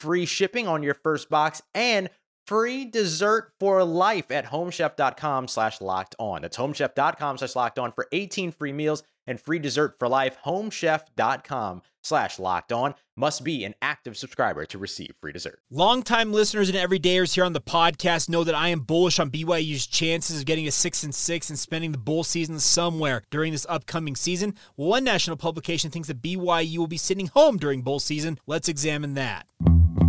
free shipping on your first box, and free dessert for life at homechef.com/lockedon. That's homechef.com/lockedon for 18 free meals and free dessert for life. Homechef.com/lockedon. Must be an active subscriber to receive free dessert. Longtime listeners and everydayers here on the podcast know that I am bullish on BYU's chances of getting a 6-6 and spending the bowl season somewhere during this upcoming season. One national publication thinks that BYU will be sitting home during bowl season. Let's examine that.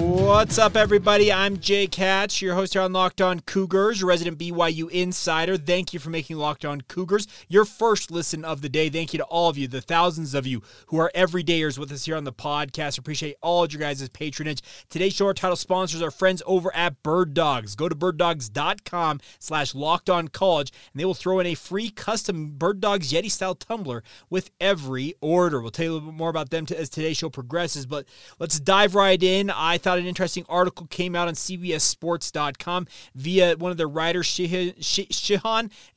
What's up, everybody? I'm Jake Hatch, your host here on Locked On Cougars, your resident BYU insider. Thank you for making Locked On Cougars your first listen of the day. Thank you to all of you, the thousands of you who are everydayers with us here on the podcast. Appreciate all of your guys' patronage. Today's show, our title sponsors are friends over at Birddogs. Go to birddogs.com/lockedoncollege, and they will throw in a free custom Birddogs Yeti-style tumbler with every order. We'll tell you a little bit more about them as today's show progresses, but let's dive right in. I thought an interesting article came out on CBSSports.com via one of their writers, Shihan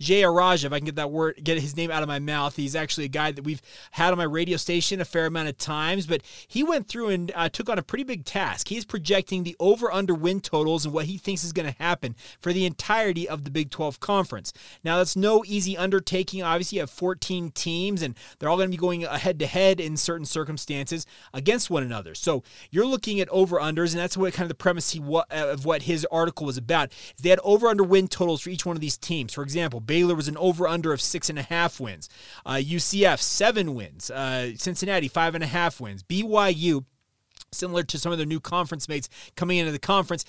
Jayaraj. If I can get his name out of my mouth. He's actually a guy that we've had on my radio station a fair amount of times, but he went through and took on a pretty big task. He's projecting the over-under win totals and what he thinks is going to happen for the entirety of the Big 12 Conference. Now, that's no easy undertaking. Obviously, you have 14 teams, and they're all going to be going head-to-head in certain circumstances against one another. So you're looking at over-unders, and that's what kind of the premise of what his article was about. They had over-under win totals for each one of these teams. For example, Baylor was an over-under of 6.5 wins. UCF, 7 wins. Cincinnati, 5.5 wins. BYU, similar to some of their new conference mates coming into the conference,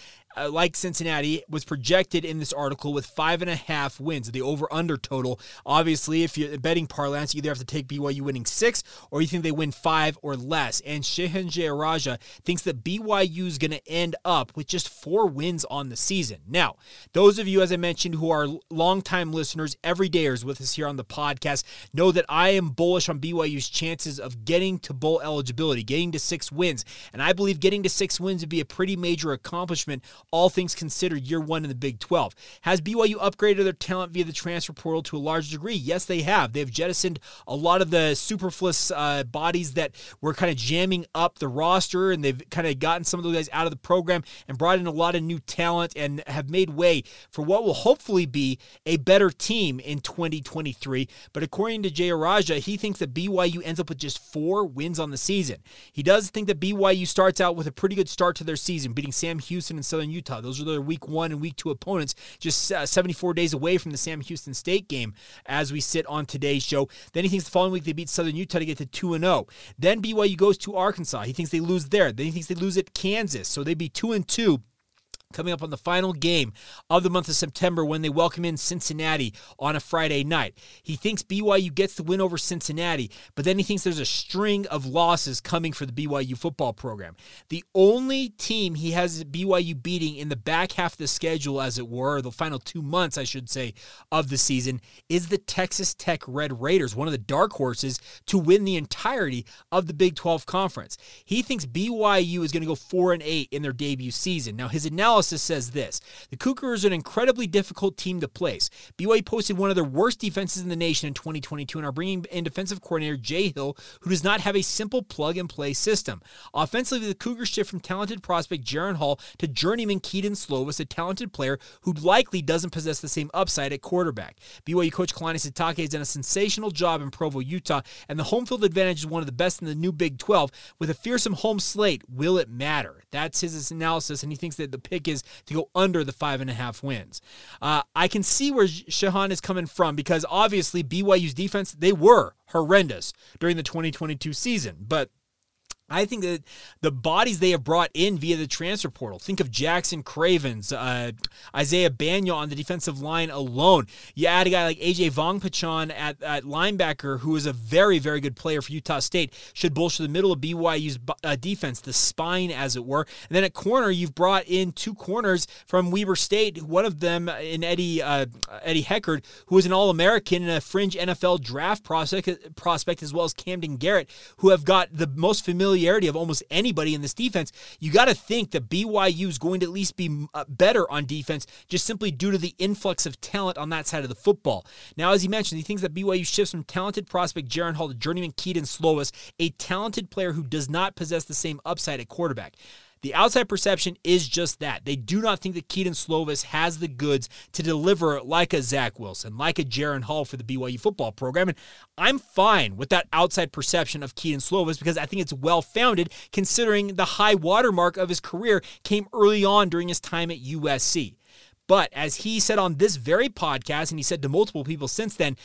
like Cincinnati, was projected in this article with 5.5 wins, the over-under total. Obviously, if you're betting parlance, you either have to take BYU winning 6 or you think they win 5 or less. And Shihan Jayaraj thinks that BYU is going to end up with just 4 wins on the season. Now, those of you, as I mentioned, who are longtime listeners, everydayers with us here on the podcast, know that I am bullish on BYU's chances of getting to bowl eligibility, getting to 6 wins. And I believe getting to 6 wins would be a pretty major accomplishment, all things considered, year one in the Big 12. Has BYU upgraded their talent via the transfer portal to a large degree? Yes, they have. They've jettisoned a lot of the superfluous bodies that were kind of jamming up the roster, and they've kind of gotten some of those guys out of the program and brought in a lot of new talent and have made way for what will hopefully be a better team in 2023. But according to Jayaraj, he thinks that BYU ends up with just 4 wins on the season. He does think that BYU starts out with a pretty good start to their season, beating Sam Houston and Southern Utah. Those are their week 1 and week 2 opponents, just 74 days away from the Sam Houston State game as we sit on today's show. Then he thinks the following week they beat Southern Utah to get to 2-0. Then BYU goes to Arkansas. He thinks they lose there. Then he thinks they lose at Kansas. So they'd be 2-2. Coming up on the final game of the month of September when they welcome in Cincinnati on a Friday night. He thinks BYU gets the win over Cincinnati, but then he thinks there's a string of losses coming for the BYU football program. The only team he has BYU beating in the back half of the schedule, as it were, or the final 2 months, I should say, of the season, is the Texas Tech Red Raiders, one of the dark horses to win the entirety of the Big 12 Conference. He thinks BYU is going to go 4-8 in their debut season. Now, his analysis analysis says this. The Cougars are an incredibly difficult team to place. BYU posted one of their worst defenses in the nation in 2022 and are bringing in defensive coordinator Jay Hill, who does not have a simple plug-and-play system. Offensively, the Cougars shift from talented prospect Jaren Hall to journeyman Keaton Slovis, a talented player who likely doesn't possess the same upside at quarterback. BYU coach Kalani Sitake has done a sensational job in Provo, Utah, and the home field advantage is one of the best in the new Big 12. With a fearsome home slate, will it matter? That's his analysis, and he thinks that the pick is to go under the 5.5 wins. I can see where Shihan is coming from because obviously BYU's defense, they were horrendous during the 2022 season, but I think that the bodies they have brought in via the transfer portal, think of Jackson Cravens, Isaiah Banyol on the defensive line alone. You add a guy like A.J. Vongpichon at linebacker, who is a very, very good player for Utah State, should bolster the middle of BYU's defense, the spine, as it were. And then at corner, you've brought in two corners from Weber State, one of them in Eddie Heckard, who is an All-American and a fringe NFL draft prospect, as well as Camden Garrett, who have got the most familiar of almost anybody in this defense. You got to think that BYU is going to at least be better on defense just simply due to the influx of talent on that side of the football. Now, as he mentioned, he thinks that BYU shifts from talented prospect Jaren Hall to journeyman Keaton Slovis, a talented player who does not possess the same upside at quarterback. The outside perception is just that. They do not think that Keaton Slovis has the goods to deliver like a Zach Wilson, like a Jaren Hall for the BYU football program. And I'm fine with that outside perception of Keaton Slovis because I think it's well-founded considering the high watermark of his career came early on during his time at USC. But as he said on this very podcast, and he said to multiple people since then,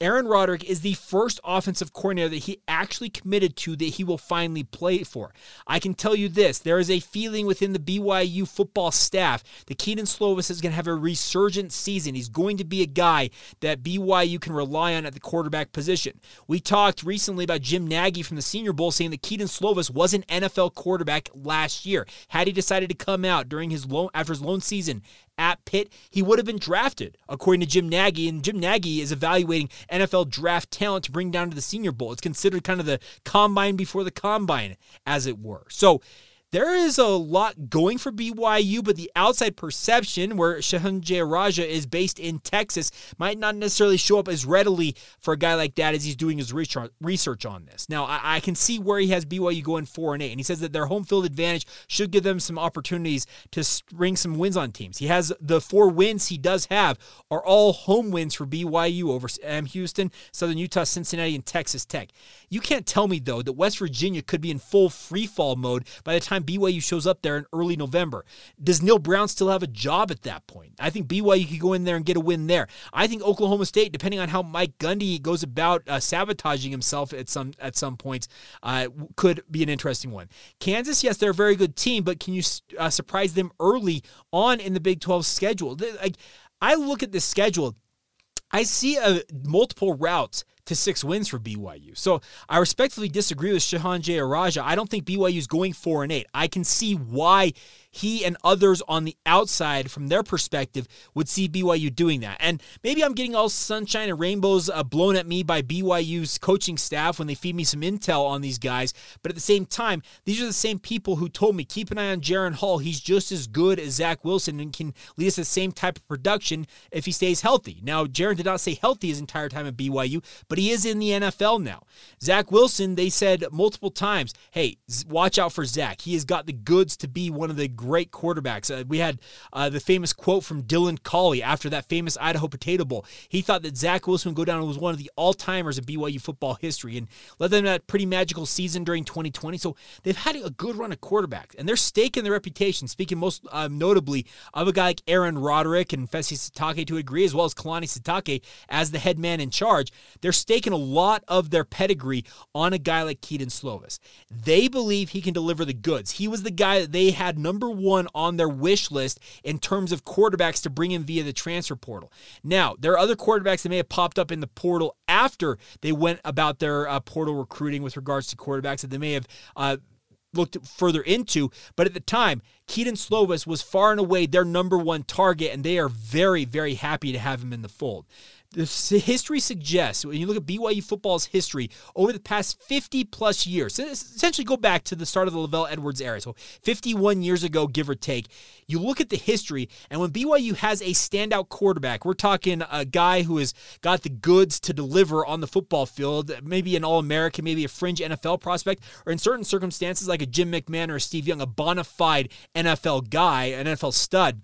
Aaron Roderick is the first offensive coordinator that he actually committed to that he will finally play for. I can tell you this, there is a feeling within the BYU football staff that Keaton Slovis is going to have a resurgent season. He's going to be a guy that BYU can rely on at the quarterback position. We talked recently about Jim Nagy from the Senior Bowl saying that Keaton Slovis was an NFL quarterback last year. Had he decided to come out during his loan season at Pitt, he would have been drafted, according to Jim Nagy, and Jim Nagy is evaluating NFL draft talent to bring down to the Senior Bowl. It's considered kind of the combine before the combine, as it were. So there is a lot going for BYU, but the outside perception where Shihan Jayaraj is based in Texas might not necessarily show up as readily for a guy like that as he's doing his research on this. Now, I can see where he has BYU going 4-8, and he says that their home field advantage should give them some opportunities to string some wins on teams. He has the 4 wins he does have are all home wins for BYU over Houston, Southern Utah, Cincinnati, and Texas Tech. You can't tell me, though, that West Virginia could be in full freefall mode by the time BYU shows up there in early November. Does Neil Brown still have a job at that point? I think BYU could go in there and get a win there. I think Oklahoma State, depending on how Mike Gundy goes about sabotaging himself at some points, could be an interesting one. Kansas, yes, they're a very good team, but can you surprise them early on in the Big 12 schedule? I look at this schedule, I see multiple routes to 6 wins for BYU. So I respectfully disagree with Shihan Jayaraj. I don't think BYU is going 4-8. I can see why he and others on the outside, from their perspective, would see BYU doing that. And maybe I'm getting all sunshine and rainbows blown at me by BYU's coaching staff when they feed me some intel on these guys. But at the same time, these are the same people who told me, keep an eye on Jaren Hall. He's just as good as Zach Wilson and can lead us to the same type of production if he stays healthy. Now, Jaren did not stay healthy his entire time at BYU, but he is in the NFL now. Zach Wilson, they said multiple times, hey, watch out for Zach. He has got the goods to be one of the great quarterbacks. We had the famous quote from Dylan Cauley after that famous Idaho Potato Bowl. He thought that Zach Wilson would go down and was one of the all-timers in BYU football history and led them to that pretty magical season during 2020. So they've had a good run of quarterbacks, and they're staking their reputation, speaking most notably of a guy like Aaron Roderick and Fessy Sitake to a degree, as well as Kalani Sitake as the head man in charge. They're staking a lot of their pedigree on a guy like Keaton Slovis. They believe he can deliver the goods. He was the guy that they had number one on their wish list in terms of quarterbacks to bring in via the transfer portal. Now, there are other quarterbacks that may have popped up in the portal after they went about their portal recruiting with regards to quarterbacks that they may have looked further into, but at the time, Keaton Slovis was far and away their number one target, and they are very, very happy to have him in the fold. history suggests, when you look at BYU football's history over the past 50-plus years, essentially go back to the start of the Lavelle Edwards era, so 51 years ago, give or take, you look at the history, and when BYU has a standout quarterback, we're talking a guy who has got the goods to deliver on the football field, maybe an All-American, maybe a fringe NFL prospect, or in certain circumstances like a Jim McMahon or a Steve Young, a bona fide NFL guy, an NFL stud.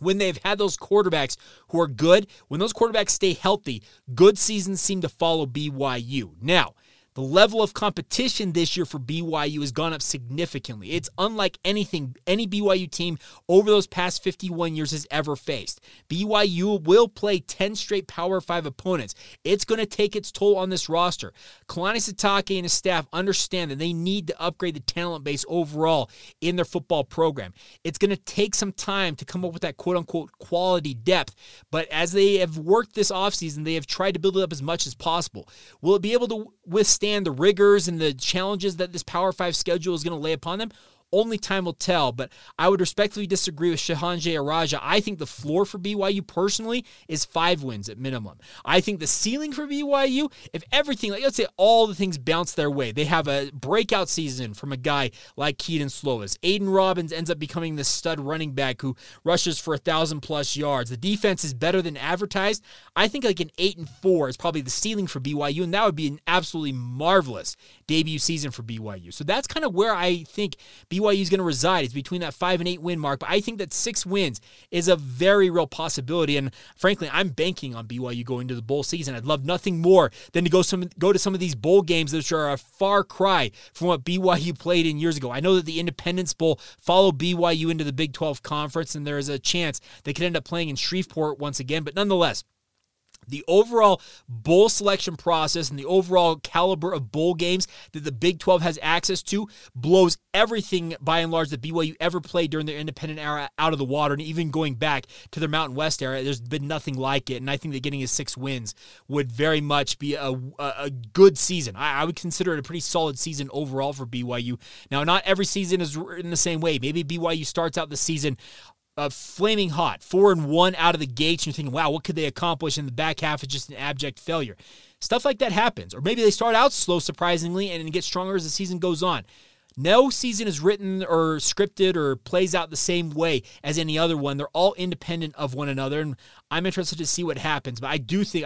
When they've had those quarterbacks who are good, when those quarterbacks stay healthy, good seasons seem to follow BYU. Now, the level of competition this year for BYU has gone up significantly. It's unlike anything any BYU team over those past 51 years has ever faced. BYU will play 10 straight Power 5 opponents. It's going to take its toll on this roster. Kalani Sitake and his staff understand that they need to upgrade the talent base overall in their football program. It's going to take some time to come up with that quote-unquote quality depth, but as they have worked this offseason, they have tried to build it up as much as possible. Will it be able to withstand the rigors and the challenges that this Power 5 schedule is going to lay upon them? Only time will tell, but I would respectfully disagree with Shihan Jayaraj. I think the floor for BYU personally is 5 wins at minimum. I think the ceiling for BYU, if everything, like let's say all the things bounce their way, they have a breakout season from a guy like Keaton Slovis. Aiden Robbins ends up becoming the stud running back who rushes for 1,000+ yards. The defense is better than advertised. I think like an 8-4 is probably the ceiling for BYU, and that would be an absolutely marvelous debut season for BYU. So that's kind of where I think BYU is going to reside. It's between that 5 and 8 win mark, but I think that 6 wins is a very real possibility, and frankly, I'm banking on BYU going to the bowl season. I'd love nothing more than to go to some of these bowl games, which are a far cry from what BYU played in years ago. I know that the Independence Bowl followed BYU into the Big 12 Conference, and there is a chance they could end up playing in Shreveport once again, but nonetheless, the overall bowl selection process and the overall caliber of bowl games that the Big 12 has access to blows everything, by and large, that BYU ever played during their independent era out of the water. And even going back to their Mountain West era, there's been nothing like it. And I think that getting his 6 wins would very much be a good season. I would consider it a pretty solid season overall for BYU. Now, not every season is in the same way. Maybe BYU starts out the season flaming hot, 4-1 out of the gates, and you're thinking, wow, what could they accomplish in the back half? It's just an abject failure. Stuff like that happens. Or maybe they start out slow, surprisingly, and get stronger as the season goes on. No season is written or scripted or plays out the same way as any other one. They're all independent of one another, and I'm interested to see what happens. But I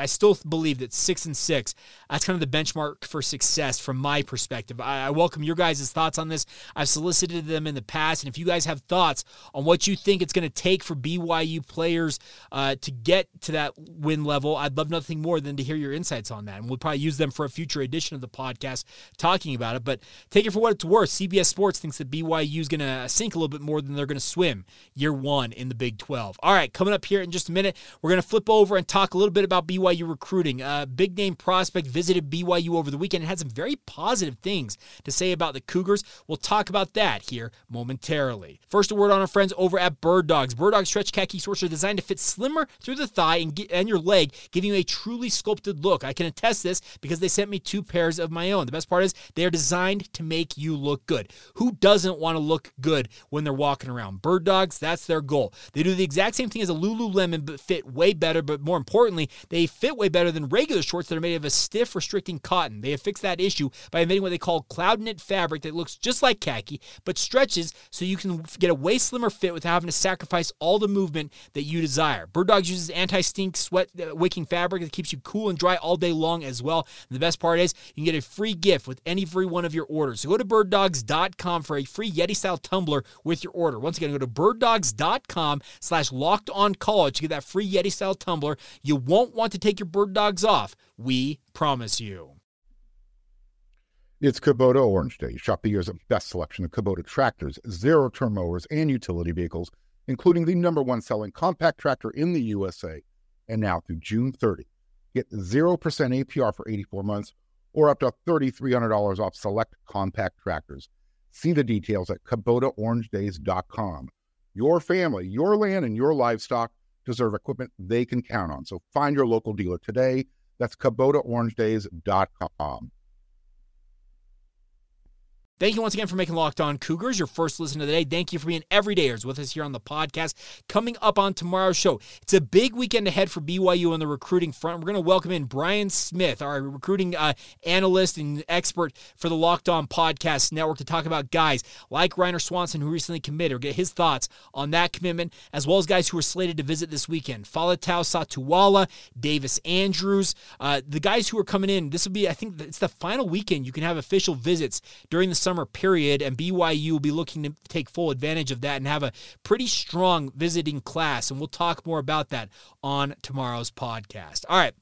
still believe that 6-6, that's kind of the benchmark for success from my perspective. I welcome your guys' thoughts on this. I've solicited them in the past, and if you guys have thoughts on what you think it's going to take for BYU players to get to that win level, I'd love nothing more than to hear your insights on that, and we'll probably use them for a future edition of the podcast talking about it. But take it for what it's worth. CBS Sports thinks that BYU is going to sink a little bit more than they're going to swim year one in the Big 12. All right, coming up here in just a minute, we're going to flip over and talk a little bit about BYU recruiting. A big-name prospect visited BYU over the weekend and had some very positive things to say about the Cougars. We'll talk about that here momentarily. First, a word on our friends over at Birddogs. Birddogs stretch khaki shorts are designed to fit slimmer through the thigh and your leg, giving you a truly sculpted look. I can attest this because they sent me 2 pairs of my own. The best part is they are designed to make you look good. Who doesn't want to look good when they're walking around? Birddogs, that's their goal. They do the exact same thing as a Lululemon, but fit way better, but more importantly, they fit way better than regular shorts that are made of a stiff, restricting cotton. They have fixed that issue by inventing what they call cloud knit fabric that looks just like khaki, but stretches so you can get a way slimmer fit without having to sacrifice all the movement that you desire. Birddogs uses anti-stink, sweat-wicking fabric that keeps you cool and dry all day long as well. And the best part is you can get a free gift with any free one of your orders. So go to birddogs.com for a free Yeti-style tumbler with your order. Once again, go to birddogs.com/lockedoncollege to get that free Yeti-style tumbler. You won't want to take your Birddogs off. We promise you. It's Kubota Orange Day. Shop the year's best selection of Kubota tractors, zero-turn mowers, and utility vehicles, including the #1 selling compact tractor in the USA. And now through June 30, get 0% APR for 84 months, or up to $3,300 off select compact tractors. See the details at KubotaOrangeDays.com. Your family, your land, and your livestock deserve equipment they can count on. So find your local dealer today. That's KubotaOrangeDays.com. Thank you once again for making Locked On Cougars your first listen of the day. Thank you for being everydayers with us here on the podcast. Coming up on tomorrow's show, it's a big weekend ahead for BYU on the recruiting front. We're going to welcome in Brian Smith, our recruiting analyst and expert for the Locked On Podcast Network, to talk about guys like Reiner Swanson, who recently committed, or get his thoughts on that commitment, as well as guys who are slated to visit this weekend. Faletau Satuala, Davis Andrews, the guys who are coming in. This will be, I think, it's the final weekend you can have official visits during the summer period, and BYU will be looking to take full advantage of that and have a pretty strong visiting class, and we'll talk more about that on tomorrow's podcast. All right.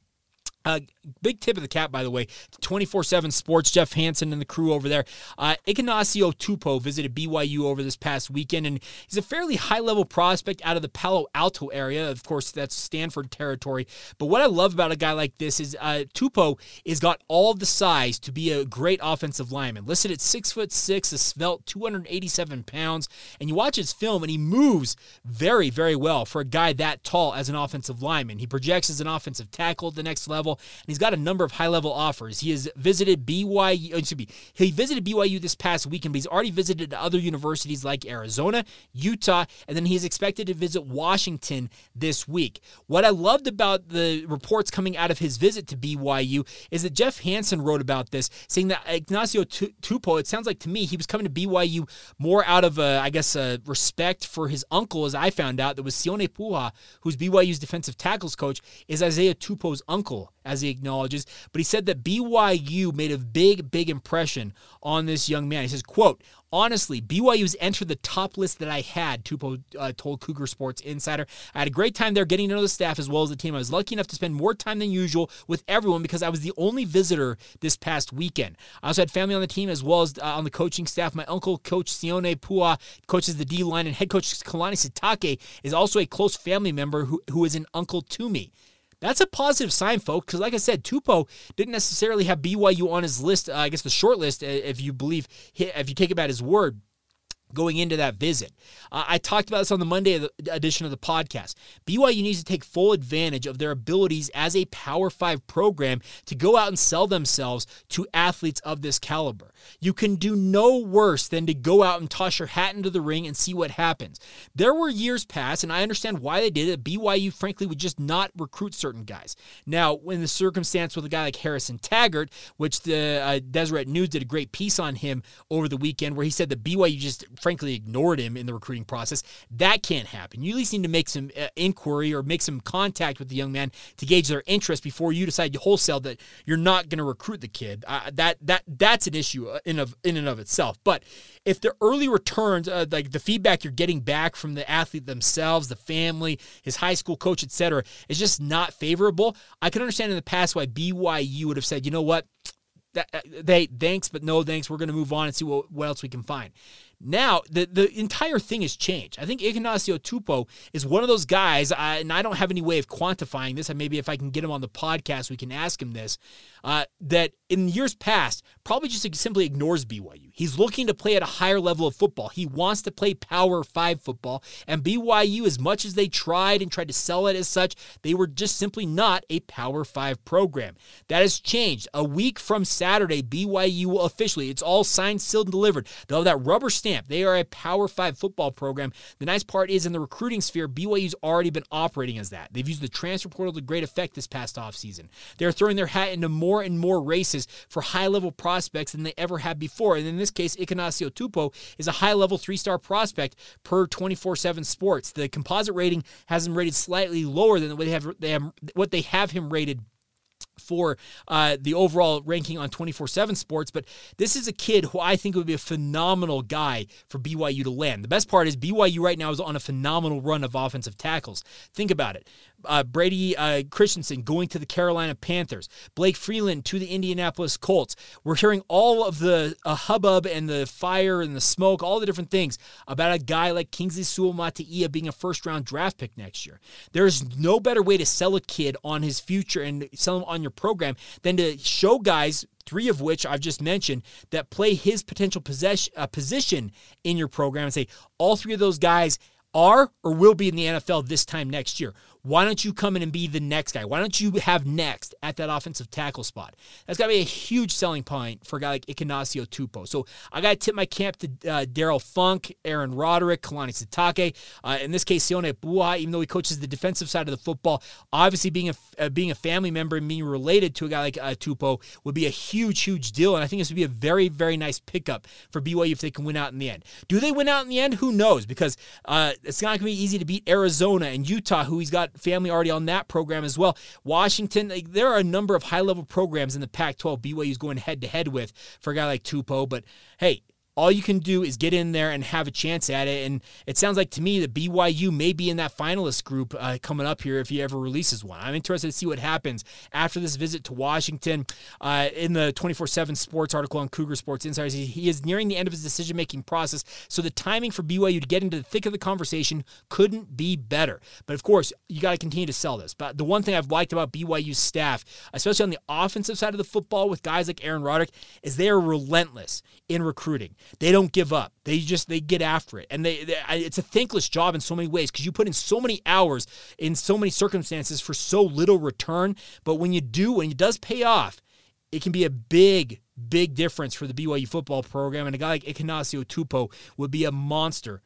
Big tip of the cap, by the way, 24/7 Sports, Jeff Hansen and the crew over there. Ikinasio Tupou visited BYU over this past weekend, and he's a fairly high-level prospect out of the Palo Alto area. Of course, that's Stanford territory. But what I love about a guy like this is Tupou has got all the size to be a great offensive lineman. Listed at 6'6", a svelte 287 pounds, and you watch his film, and he moves very, very well for a guy that tall as an offensive lineman. He projects as an offensive tackle at the next level. And he's got a number of high-level offers. He has visited BYU. He visited BYU this past weekend, but he's already visited other universities like Arizona, Utah, and then he's expected to visit Washington this week. What I loved about the reports coming out of his visit to BYU is that Jeff Hansen wrote about this, saying that Ikinasio Tupou, it sounds like to me, he was coming to BYU more out of, respect for his uncle, as I found out, that was Sione Puha, who's BYU's defensive tackles coach, is Isaiah Tupou's uncle, as he acknowledges, but he said that BYU made a big, big impression on this young man. He says, quote, "Honestly, BYU's entered the top list that I had," Tupou told Cougar Sports Insider. "I had a great time there getting to know the staff as well as the team. I was lucky enough to spend more time than usual with everyone because I was the only visitor this past weekend. I also had family on the team as well as on the coaching staff. My uncle, Coach Sione Puha, coaches the D-line, and head coach Kalani Sitake is also a close family member who is an uncle to me." That's a positive sign, folks, because like I said, Tupou didn't necessarily have BYU on his list, the short list, if you take him at his word, going into that visit. I talked about this on the Monday edition of the podcast. BYU needs to take full advantage of their abilities as a Power 5 program to go out and sell themselves to athletes of this caliber. You can do no worse than to go out and toss your hat into the ring and see what happens. There were years past, and I understand why they did it, BYU frankly would just not recruit certain guys. Now, in the circumstance with a guy like Harrison Taggart, which the Deseret News did a great piece on him over the weekend where he said that BYU just frankly ignored him in the recruiting process. That can't happen. You at least need to make some inquiry or make some contact with the young man to gauge their interest before you decide to wholesale that you're not going to recruit the kid. That's an issue in and of itself. But if the early returns, like the feedback you're getting back from the athlete themselves, the family, his high school coach, etc., is just not favorable, I can understand in the past why BYU would have said, you know what, thanks, but no thanks. We're going to move on and see what else we can find. Now, the entire thing has changed. I think Ikinasio Tupou is one of those guys, and I don't have any way of quantifying this, and maybe if I can get him on the podcast, we can ask him this, that in years past probably just simply ignores BYU. He's looking to play at a higher level of football. He wants to play Power 5 football, and BYU, as much as they tried to sell it as such, they were just simply not a Power 5 program. That has changed. A week from Saturday, BYU will officially, it's all signed, sealed, and delivered. They'll have that rubber stamp. They are a Power 5 football program. The nice part is in the recruiting sphere, BYU's already been operating as that. They've used the transfer portal to great effect this past offseason. They're throwing their hat into more and more races for high-level prospects than they ever had before. And in this case, Ikinasio Tupou is a high-level 3-star prospect per 24/7 Sports. The composite rating has him rated slightly lower than what they have him rated for the overall ranking on 24/7 Sports, but this is a kid who I think would be a phenomenal guy for BYU to land. The best part is BYU right now is on a phenomenal run of offensive tackles. Think about it. Brady Christensen going to the Carolina Panthers. Blake Freeland to the Indianapolis Colts. We're hearing all of the hubbub and the fire and the smoke, all the different things about a guy like Kingsley Suamataia being a first-round draft pick next year. There's no better way to sell a kid on his future and sell him on your program than to show guys, three of which I've just mentioned, that play his potential position in your program and say all three of those guys are or will be in the NFL this time next year. Why don't you come in and be the next guy? Why don't you have next at that offensive tackle spot? That's got to be a huge selling point for a guy like Ikinasio Tupou. So I got to tip my cap to Daryl Funk, Aaron Roderick, Kalani Sitake. In this case, Sione Puha, even though he coaches the defensive side of the football, obviously being a family member and being related to a guy like Tupou would be a huge, huge deal. And I think this would be a very, very nice pickup for BYU if they can win out in the end. Do they win out in the end? Who knows? Because it's not going to be easy to beat Arizona and Utah, who he's got family already on that program as well. Washington, there are a number of high-level programs in the Pac-12 BYU's going head-to-head with for a guy like Tupou. But, hey, all you can do is get in there and have a chance at it. And it sounds like to me that BYU may be in that finalist group coming up here if he ever releases one. I'm interested to see what happens after this visit to Washington. In the 24/7 sports article on Cougars Sports Insider, he is nearing the end of his decision-making process, so the timing for BYU to get into the thick of the conversation couldn't be better. But, of course, you got to continue to sell this. But the one thing I've liked about BYU's staff, especially on the offensive side of the football with guys like Aaron Roderick, is they are relentless in recruiting. They don't give up. They get after it. And it's a thankless job in so many ways because you put in so many hours in so many circumstances for so little return. But when it does pay off, it can be a big, big difference for the BYU football program. And a guy like Ikinasio Tupou would be a monster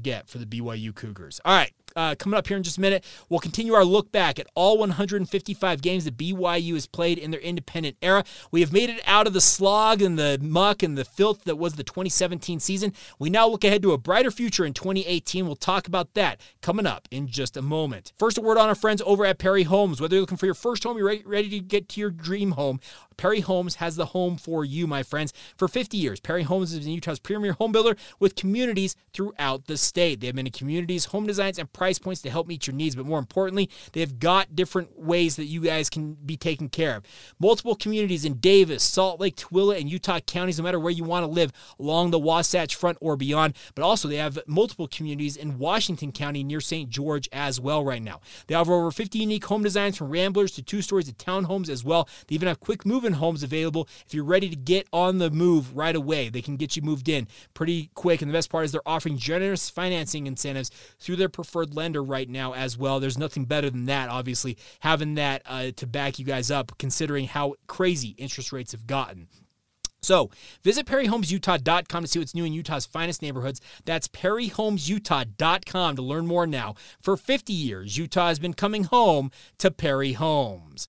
get for the BYU Cougars. All right. Coming up here in just a minute, we'll continue our look back at all 155 games that BYU has played in their independent era. We have made it out of the slog and the muck and the filth that was the 2017 season. We now look ahead to a brighter future in 2018. We'll talk about that coming up in just a moment. First, a word on our friends over at Perry Homes. Whether you're looking for your first home, you're ready to get to your dream home, Perry Homes has the home for you, my friends. For 50 years, Perry Homes has been Utah's premier home builder with communities throughout the state. They have many communities, home designs, and price points to help meet your needs, but more importantly, they've got different ways that you guys can be taken care of. Multiple communities in Davis, Salt Lake, Tooele, and Utah counties, no matter where you want to live along the Wasatch Front or beyond, but also they have multiple communities in Washington County near St. George as well right now. They offer over 50 unique home designs from ramblers to two stories to townhomes as well. They even have quick move-in homes available if you're ready to get on the move right away. They can get you moved in pretty quick, and the best part is they're offering generous financing incentives through their preferred lender right now as well. There's nothing better than that, obviously, having that to back you guys up, considering how crazy interest rates have gotten. So visit perryhomesutah.com to see what's new in Utah's finest neighborhoods. That's perryhomesutah.com to learn more now. For 50 years, Utah has been coming home to Perry Homes.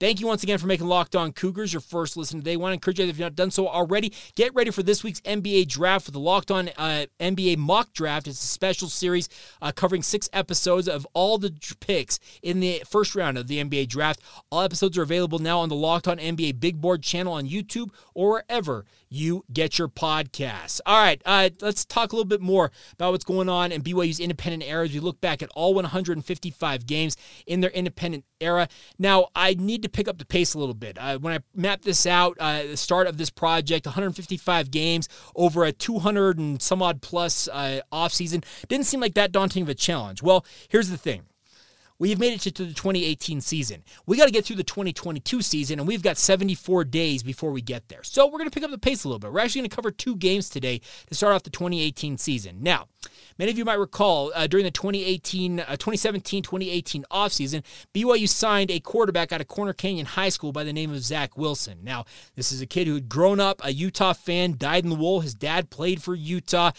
Thank you once again for making Locked On Cougars your first listen today. I want to encourage you, if you've not done so already, get ready for this week's NBA draft with the Locked On NBA mock draft. It's a special series covering 6 episodes of all the picks in the first round of the NBA draft. All episodes are available now on the Locked On NBA Big Board channel on YouTube or wherever you get your podcasts. All right, let's talk a little bit more about what's going on in BYU's independent era as we look back at all 155 games in their independent era. Now, I need to pick up the pace a little bit. When I mapped this out, the start of this project, 155 games over a 200 and some odd plus offseason, didn't seem like that daunting of a challenge. Well, here's the thing. We've made it to the 2018 season. We got to get through the 2022 season, and we've got 74 days before we get there. So we're going to pick up the pace a little bit. We're actually going to cover 2 games today to start off the 2018 season. Now, many of you might recall during the 2017-2018 offseason, BYU signed a quarterback out of Corner Canyon High School by the name of Zach Wilson. Now, this is a kid who had grown up a Utah fan, dyed in the wool. His dad played for Utah,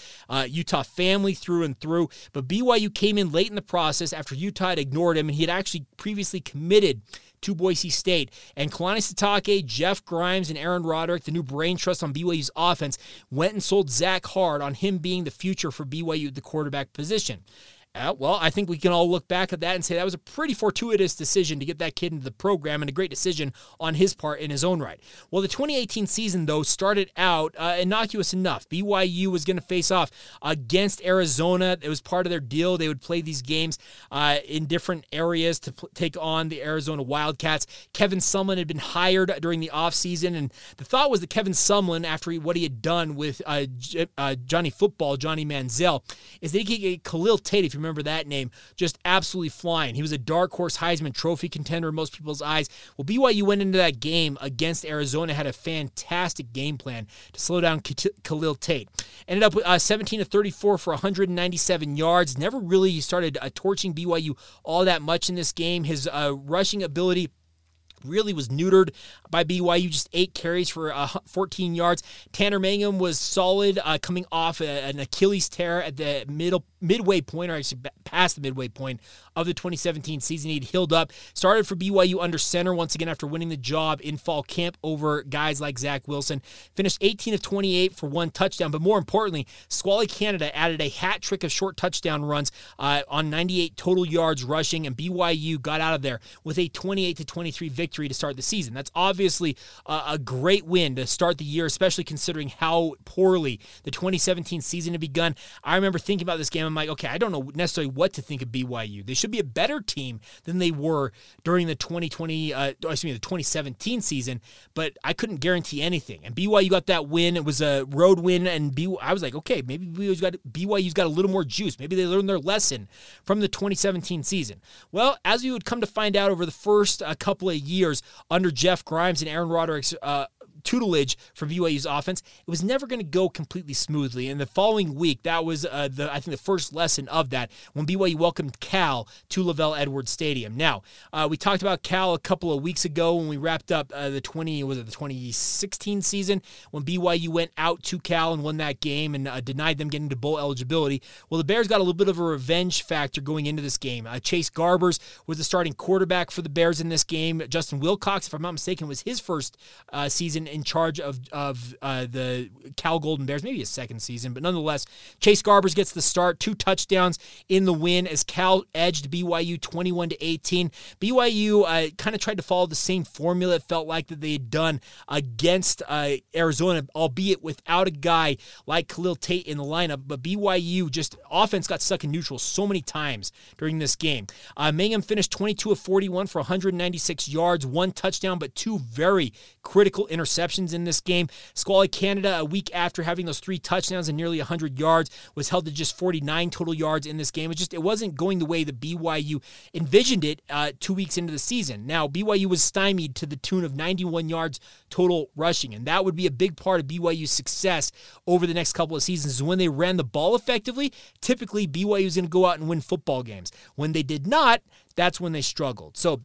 Utah family through and through. But BYU came in late in the process after Utah had ignored him, and he had actually previously committed to Boise State. And Kalani Sitake, Jeff Grimes, and Aaron Roderick, the new brain trust on BYU's offense, went and sold Zach hard on him being the future for BYU at the quarterback position. Well, I think we can all look back at that and say that was a pretty fortuitous decision to get that kid into the program and a great decision on his part in his own right. Well, the 2018 season, though, started out innocuous enough. BYU was going to face off against Arizona. It was part of their deal. They would play these games in different areas to take on the Arizona Wildcats. Kevin Sumlin had been hired during the offseason, and the thought was that Kevin Sumlin, after what he had done with Johnny Football, Johnny Manziel, is that he could get Khalil Tate, if you remember that name, just absolutely flying. He was a dark horse Heisman Trophy contender in most people's eyes. Well, BYU went into that game against Arizona, had a fantastic game plan to slow down Khalil Tate. Ended up with 17-34 for 197 yards. Never really started torching BYU all that much in this game. His rushing ability really was neutered by BYU, just 8 carries for 14 yards. Tanner Mangum was solid, coming off an Achilles tear at the midway point, or actually past the midway point of the 2017 season. He'd healed up, started for BYU under center once again after winning the job in fall camp over guys like Zach Wilson. Finished 18 of 28 for 1 touchdown, but more importantly, Squally Canada added a hat trick of short touchdown runs on 98 total yards rushing, and BYU got out of there with a 28-23 victory to start the season. That's obviously a great win to start the year, especially considering how poorly the 2017 season had begun. I remember thinking about this game. I'm like, okay, I don't know necessarily what to think of BYU. They should be a better team than they were during the 2017 season, but I couldn't guarantee anything. And BYU got that win. It was a road win, and I was like, okay, maybe BYU's got a little more juice. Maybe they learned their lesson from the 2017 season. Well, as you would come to find out over the first couple of years under Jeff Grimes and Aaron Roderick's tutelage for BYU's offense, it was never going to go completely smoothly. And the following week, that was the first lesson of that, when BYU welcomed Cal to Lavelle Edwards Stadium. Now, we talked about Cal a couple of weeks ago when we wrapped up the 2016 season, when BYU went out to Cal and won that game and denied them getting to bowl eligibility. Well, the Bears got a little bit of a revenge factor going into this game. Chase Garbers was the starting quarterback for the Bears in this game. Justin Wilcox, if I'm not mistaken, was his first season in charge of the Cal Golden Bears, maybe his second season, but nonetheless, Chase Garbers gets the start, 2 touchdowns in the win as Cal edged BYU 21-18. BYU kind of tried to follow the same formula, it felt like, that they had done against Arizona, albeit without a guy like Khalil Tate in the lineup, but BYU just offense got stuck in neutral so many times during this game. Mangum finished 22 of 41 for 196 yards, 1 touchdown, but 2 very critical interceptions in this game. Squally Canada, a week after having those 3 touchdowns and nearly 100 yards, was held to just 49 total yards in this game. It wasn't going the way that BYU envisioned it 2 weeks into the season. Now, BYU was stymied to the tune of 91 yards total rushing, and that would be a big part of BYU's success over the next couple of seasons. When they ran the ball effectively, typically BYU is going to go out and win football games. When they did not, that's when they struggled. So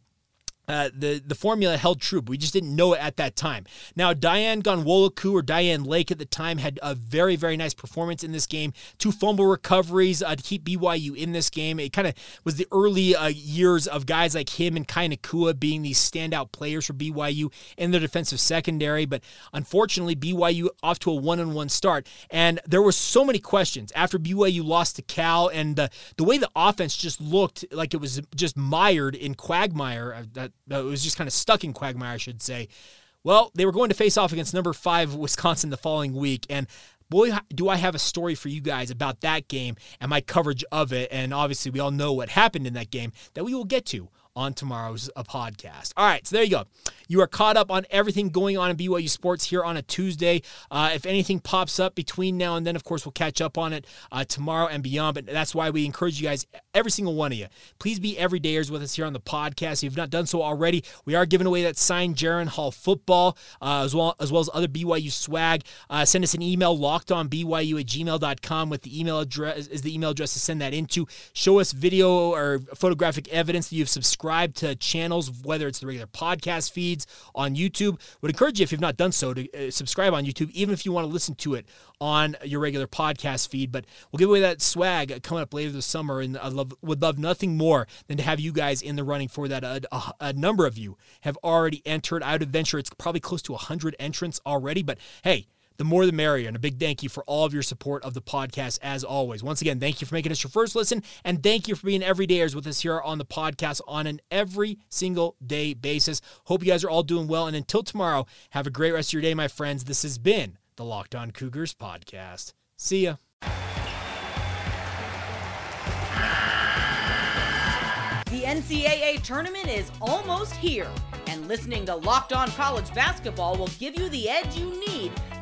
the formula held true, but we just didn't know it at that time. Now, Dayan Ghanwoloku, or Diane Lake at the time, had a very, very nice performance in this game. 2 fumble recoveries to keep BYU in this game. It kind of was the early years of guys like him and Kai Nakua being these standout players for BYU in their defensive secondary. But unfortunately, BYU off to a 1-1 start. And there were so many questions after BYU lost to Cal, and the way the offense just looked like it was just mired in quagmire. It was just kind of stuck in quagmire, I should say. Well, they were going to face off against number 5 Wisconsin the following week, and boy, do I have a story for you guys about that game and my coverage of it, and obviously we all know what happened in that game that we will get to on tomorrow's podcast. All right, so there you go. You are caught up on everything going on in BYU sports here on a Tuesday. If anything pops up between now and then, of course, we'll catch up on it tomorrow and beyond, but that's why we encourage you guys, every single one of you, please be everydayers with us here on the podcast. If you've not done so already, we are giving away that signed Jaren Hall football, as well as other BYU swag. Send us an email, lockedonbyu@gmail.com, with the email address to send that into. Show us video or photographic evidence that you've subscribed to channels, whether it's the regular podcast feeds on YouTube. Would encourage you, if you've not done so, to subscribe on YouTube, even if you want to listen to it on your regular podcast feed. But we'll give away that swag coming up later this summer, and would love nothing more than to have you guys in the running for that. A number of you have already entered. I would venture it's probably close to 100 entrants already, but hey, the more the merrier. And a big thank you for all of your support of the podcast as always. Once again, thank you for making us your first listen, and thank you for being everydayers with us here on the podcast on an every single day basis. Hope you guys are all doing well, and until tomorrow, have a great rest of your day, my friends. This has been the Locked On Cougars podcast. See ya. The NCAA tournament is almost here, and listening to Locked On College Basketball will give you the edge you need